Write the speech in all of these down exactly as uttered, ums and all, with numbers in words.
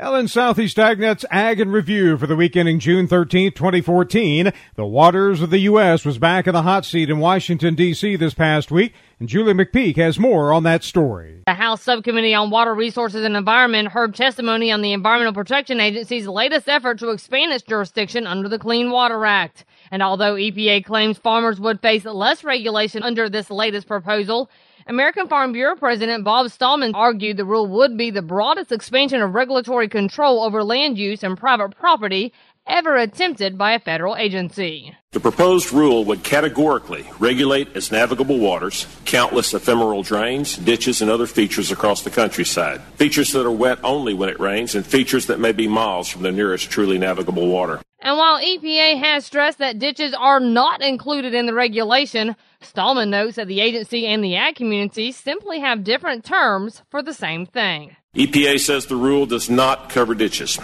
Ellen, Southeast AgNet's Ag and Review for the week ending June thirteenth, twenty fourteen. The waters of the U S was back in the hot seat in Washington, D C this past week, and Julie McPeak has more on that story. The House Subcommittee on Water Resources and Environment heard testimony on the Environmental Protection Agency's latest effort to expand its jurisdiction under the Clean Water Act. And although E P A claims farmers would face less regulation under this latest proposal, American Farm Bureau President Bob Stallman argued the rule would be the broadest expansion of regulatory control over land use and private property ever attempted by a federal agency. The proposed rule would categorically regulate as navigable waters, countless ephemeral drains, ditches, and other features across the countryside. Features that are wet only when it rains, and features that may be miles from the nearest truly navigable water. And while E P A has stressed that ditches are not included in the regulation, Stallman notes that the agency and the ag community simply have different terms for the same thing. E P A says the rule does not cover ditches.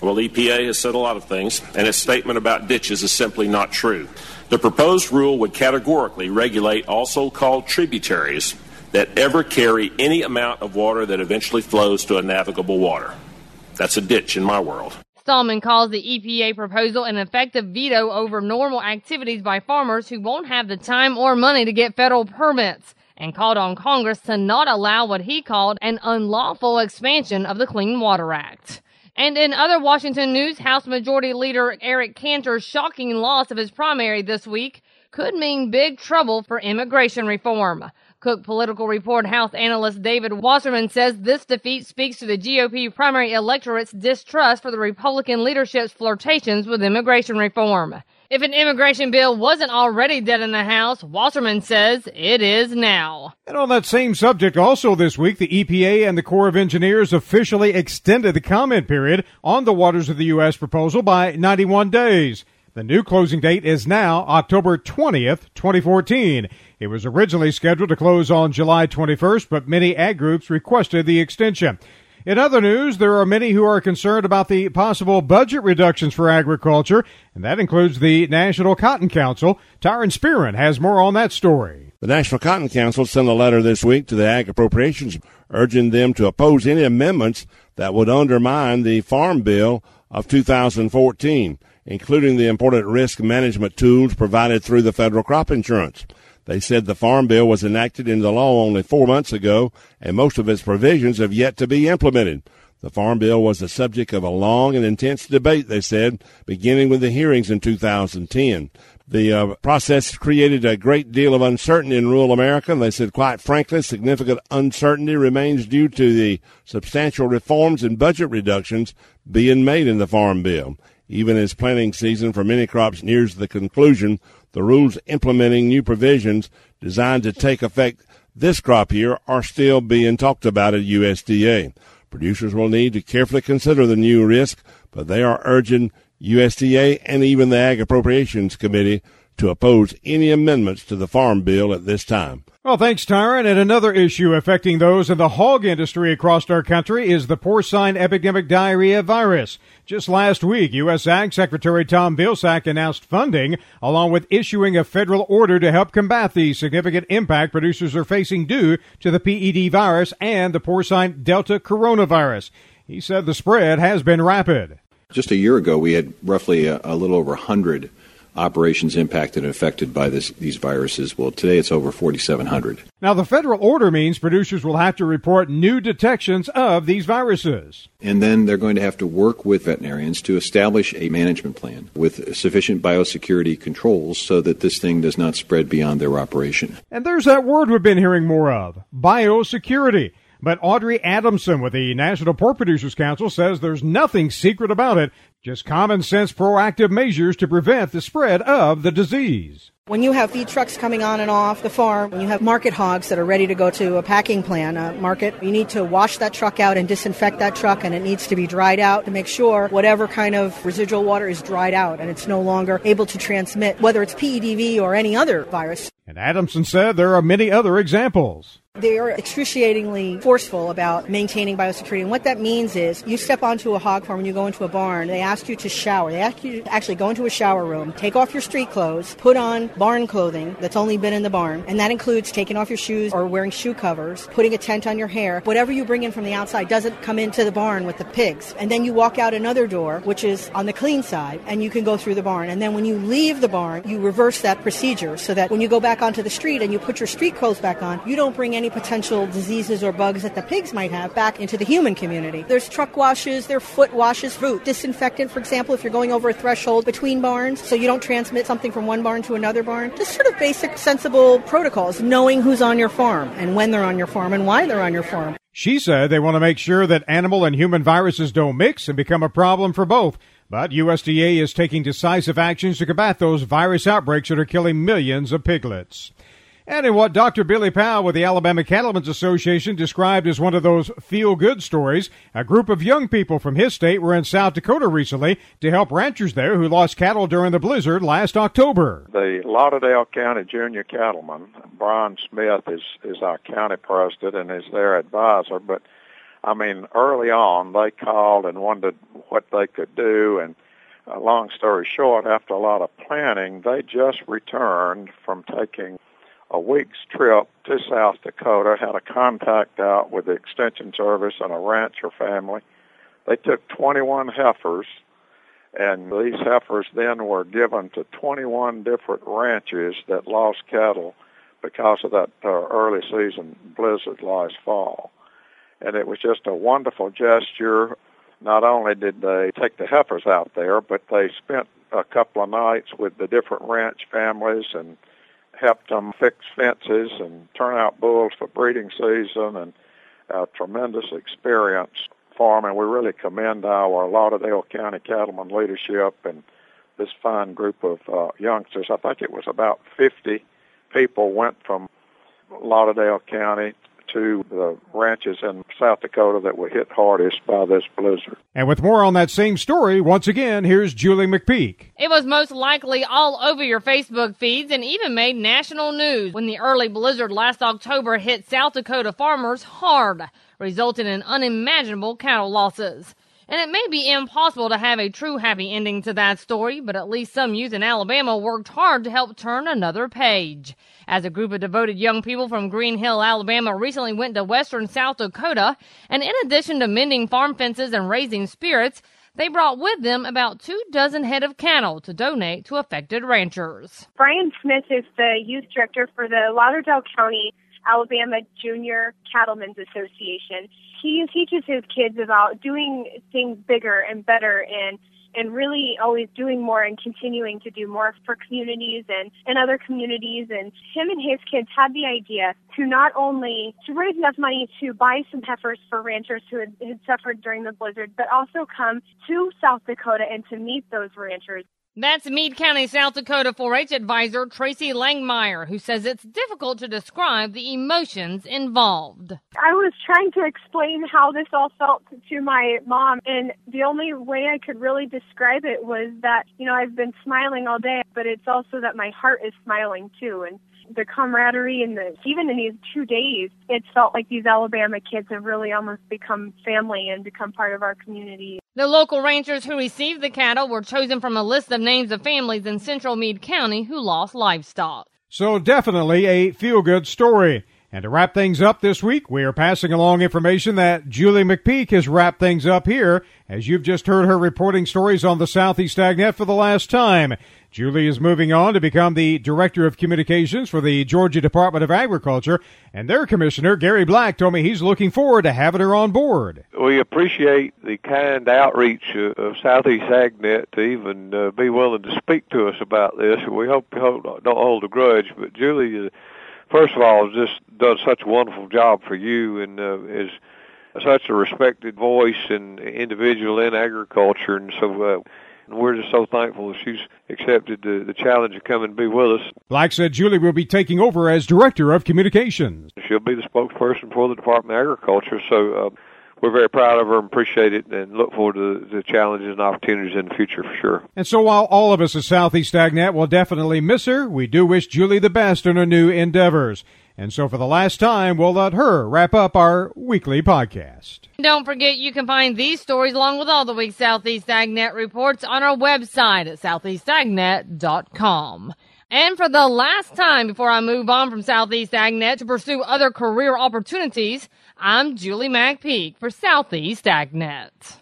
Well, E P A has said a lot of things, and its statement about ditches is simply not true. The proposed rule would categorically regulate all so-called tributaries that ever carry any amount of water that eventually flows to a navigable water. That's a ditch in my world. Stallman calls the E P A proposal an effective veto over normal activities by farmers who won't have the time or money to get federal permits, and called on Congress to not allow what he called an unlawful expansion of the Clean Water Act. And in other Washington news, House Majority Leader Eric Cantor's shocking loss of his primary this week could mean big trouble for immigration reform. Cook Political Report House analyst David Wasserman says this defeat speaks to the G O P primary electorate's distrust for the Republican leadership's flirtations with immigration reform. If an immigration bill wasn't already dead in the House, Wasserman says it is now. And on that same subject, also this week, the E P A and the Corps of Engineers officially extended the comment period on the Waters of the U S proposal by ninety-one days. The new closing date is now October twentieth, twenty fourteen. It was originally scheduled to close on July twenty-first, but many ag groups requested the extension. In other news, there are many who are concerned about the possible budget reductions for agriculture, and that includes the National Cotton Council. Tyron Spearin has more on that story. The National Cotton Council sent a letter this week to the Ag Appropriations, urging them to oppose any amendments that would undermine the Farm Bill of two thousand fourteen. Including the important risk management tools provided through the Federal Crop Insurance. They said the Farm Bill was enacted into law only four months ago, and most of its provisions have yet to be implemented. The Farm Bill was the subject of a long and intense debate, they said, beginning with the hearings in two thousand ten. The uh, process created a great deal of uncertainty in rural America, and they said, quite frankly, significant uncertainty remains due to the substantial reforms and budget reductions being made in the Farm Bill. Even as planting season for many crops nears the conclusion, the rules implementing new provisions designed to take effect this crop year are still being talked about at U S D A. Producers will need to carefully consider the new risk, but they are urging U S D A and even the Ag Appropriations Committee to oppose any amendments to the Farm Bill at this time. Well, thanks, Tyron. And another issue affecting those in the hog industry across our country is the porcine epidemic diarrhea virus. Just last week, U S. Ag Secretary Tom Vilsack announced funding, along with issuing a federal order to help combat the significant impact producers are facing due to the P E D virus and the porcine Delta coronavirus. He said the spread has been rapid. Just a year ago, we had roughly a, a little over one hundred operations impacted and affected by this, these viruses. Well, today it's over forty-seven hundred. Now, the federal order means producers will have to report new detections of these viruses. And then they're going to have to work with veterinarians to establish a management plan with sufficient biosecurity controls so that this thing does not spread beyond their operation. And there's that word we've been hearing more of, biosecurity. But Audrey Adamson with the National Pork Producers Council says there's nothing secret about it, just common sense proactive measures to prevent the spread of the disease. When you have feed trucks coming on and off the farm, when you have market hogs that are ready to go to a packing plant, a market, you need to wash that truck out and disinfect that truck, and it needs to be dried out to make sure whatever kind of residual water is dried out and it's no longer able to transmit, whether it's P E D V or any other virus. And Adamson said there are many other examples. They are excruciatingly forceful about maintaining biosecurity. And what that means is you step onto a hog farm and you go into a barn. They ask you to shower. They ask you to actually go into a shower room, take off your street clothes, put on barn clothing that's only been in the barn. And that includes taking off your shoes or wearing shoe covers, putting a tent on your hair. Whatever you bring in from the outside doesn't come into the barn with the pigs. And then you walk out another door, which is on the clean side, and you can go through the barn. And then when you leave the barn, you reverse that procedure so that when you go back onto the street and you put your street clothes back on, you don't bring any any potential diseases or bugs that the pigs might have back into the human community. There's truck washes, there are foot washes, root disinfectant, for example, if you're going over a threshold between barns so you don't transmit something from one barn to another barn. Just sort of basic, sensible protocols, knowing who's on your farm and when they're on your farm and why they're on your farm. She said they want to make sure that animal and human viruses don't mix and become a problem for both. But U S D A is taking decisive actions to combat those virus outbreaks that are killing millions of piglets. And in what Doctor Billy Powell with the Alabama Cattlemen's Association described as one of those feel-good stories, a group of young people from his state were in South Dakota recently to help ranchers there who lost cattle during the blizzard last October. The Lauderdale County Junior Cattlemen, Brian Smith is, is our county president and is their advisor, but, I mean, early on they called and wondered what they could do, and uh, long story short, after a lot of planning, they just returned from taking a week's trip to South Dakota, had a contact out with the Extension Service and a rancher family. They took twenty-one heifers, and these heifers then were given to twenty-one different ranches that lost cattle because of that uh, early season blizzard last fall. And it was just a wonderful gesture. Not only did they take the heifers out there, but they spent a couple of nights with the different ranch families and helped them fix fences and turn out bulls for breeding season, and a tremendous experience for them. And we really commend our Lauderdale County Cattlemen leadership and this fine group of uh, youngsters. I think it was about fifty people went from Lauderdale County to the ranches in South Dakota that were hit hardest by this blizzard. And with more on that same story, once again, here's Julie McPeak. It was most likely all over your Facebook feeds and even made national news when the early blizzard last October hit South Dakota farmers hard, resulting in unimaginable cattle losses. And it may be impossible to have a true happy ending to that story, but at least some youth in Alabama worked hard to help turn another page. As a group of devoted young people from Green Hill, Alabama recently went to western South Dakota, and in addition to mending farm fences and raising spirits, they brought with them about two dozen head of cattle to donate to affected ranchers. Brian Smith is the youth director for the Lauderdale County Alabama Junior Cattlemen's Association. He teaches his kids about doing things bigger and better and and really always doing more and continuing to do more for communities and, and other communities. And him and his kids had the idea to not only to raise enough money to buy some heifers for ranchers who had, had suffered during the blizzard, but also come to South Dakota and to meet those ranchers. That's Meade County, South Dakota four H advisor Tracy Langmeier, who says it's difficult to describe the emotions involved. I was trying to explain how this all felt to my mom, and the only way I could really describe it was that, you know, I've been smiling all day, but it's also that my heart is smiling too, and the camaraderie and the, even in these two days, it felt like these Alabama kids have really almost become family and become part of our community. The local ranchers who received the cattle were chosen from a list of names of families in central Meade County who lost livestock. So definitely a feel-good story. And to wrap things up this week, we are passing along information that Julie McPeak has wrapped things up here, as you've just heard her reporting stories on the Southeast AgNet for the last time. Julie is moving on to become the Director of Communications for the Georgia Department of Agriculture, and their Commissioner, Gary Black, told me he's looking forward to having her on board. We appreciate the kind outreach of Southeast AgNet to even uh, be willing to speak to us about this. We hope you don't hold a grudge, but Julie, uh, first of all, just does such a wonderful job for you, and uh, is such a respected voice and individual in agriculture, and so uh, we're just so thankful that she's accepted the, the challenge to come and be with us. Black said Julie will be taking over as Director of Communications. She'll be the spokesperson for the Department of Agriculture, so uh, we're very proud of her and appreciate it, and look forward to the challenges and opportunities in the future for sure. And so while all of us at Southeast AgNet will definitely miss her, we do wish Julie the best in her new endeavors. And so for the last time, we'll let her wrap up our weekly podcast. Don't forget, you can find these stories along with all the week's Southeast AgNet reports on our website at southeast agnet dot com. And for the last time before I move on from Southeast AgNet to pursue other career opportunities, I'm Julie McPeak for Southeast AgNet.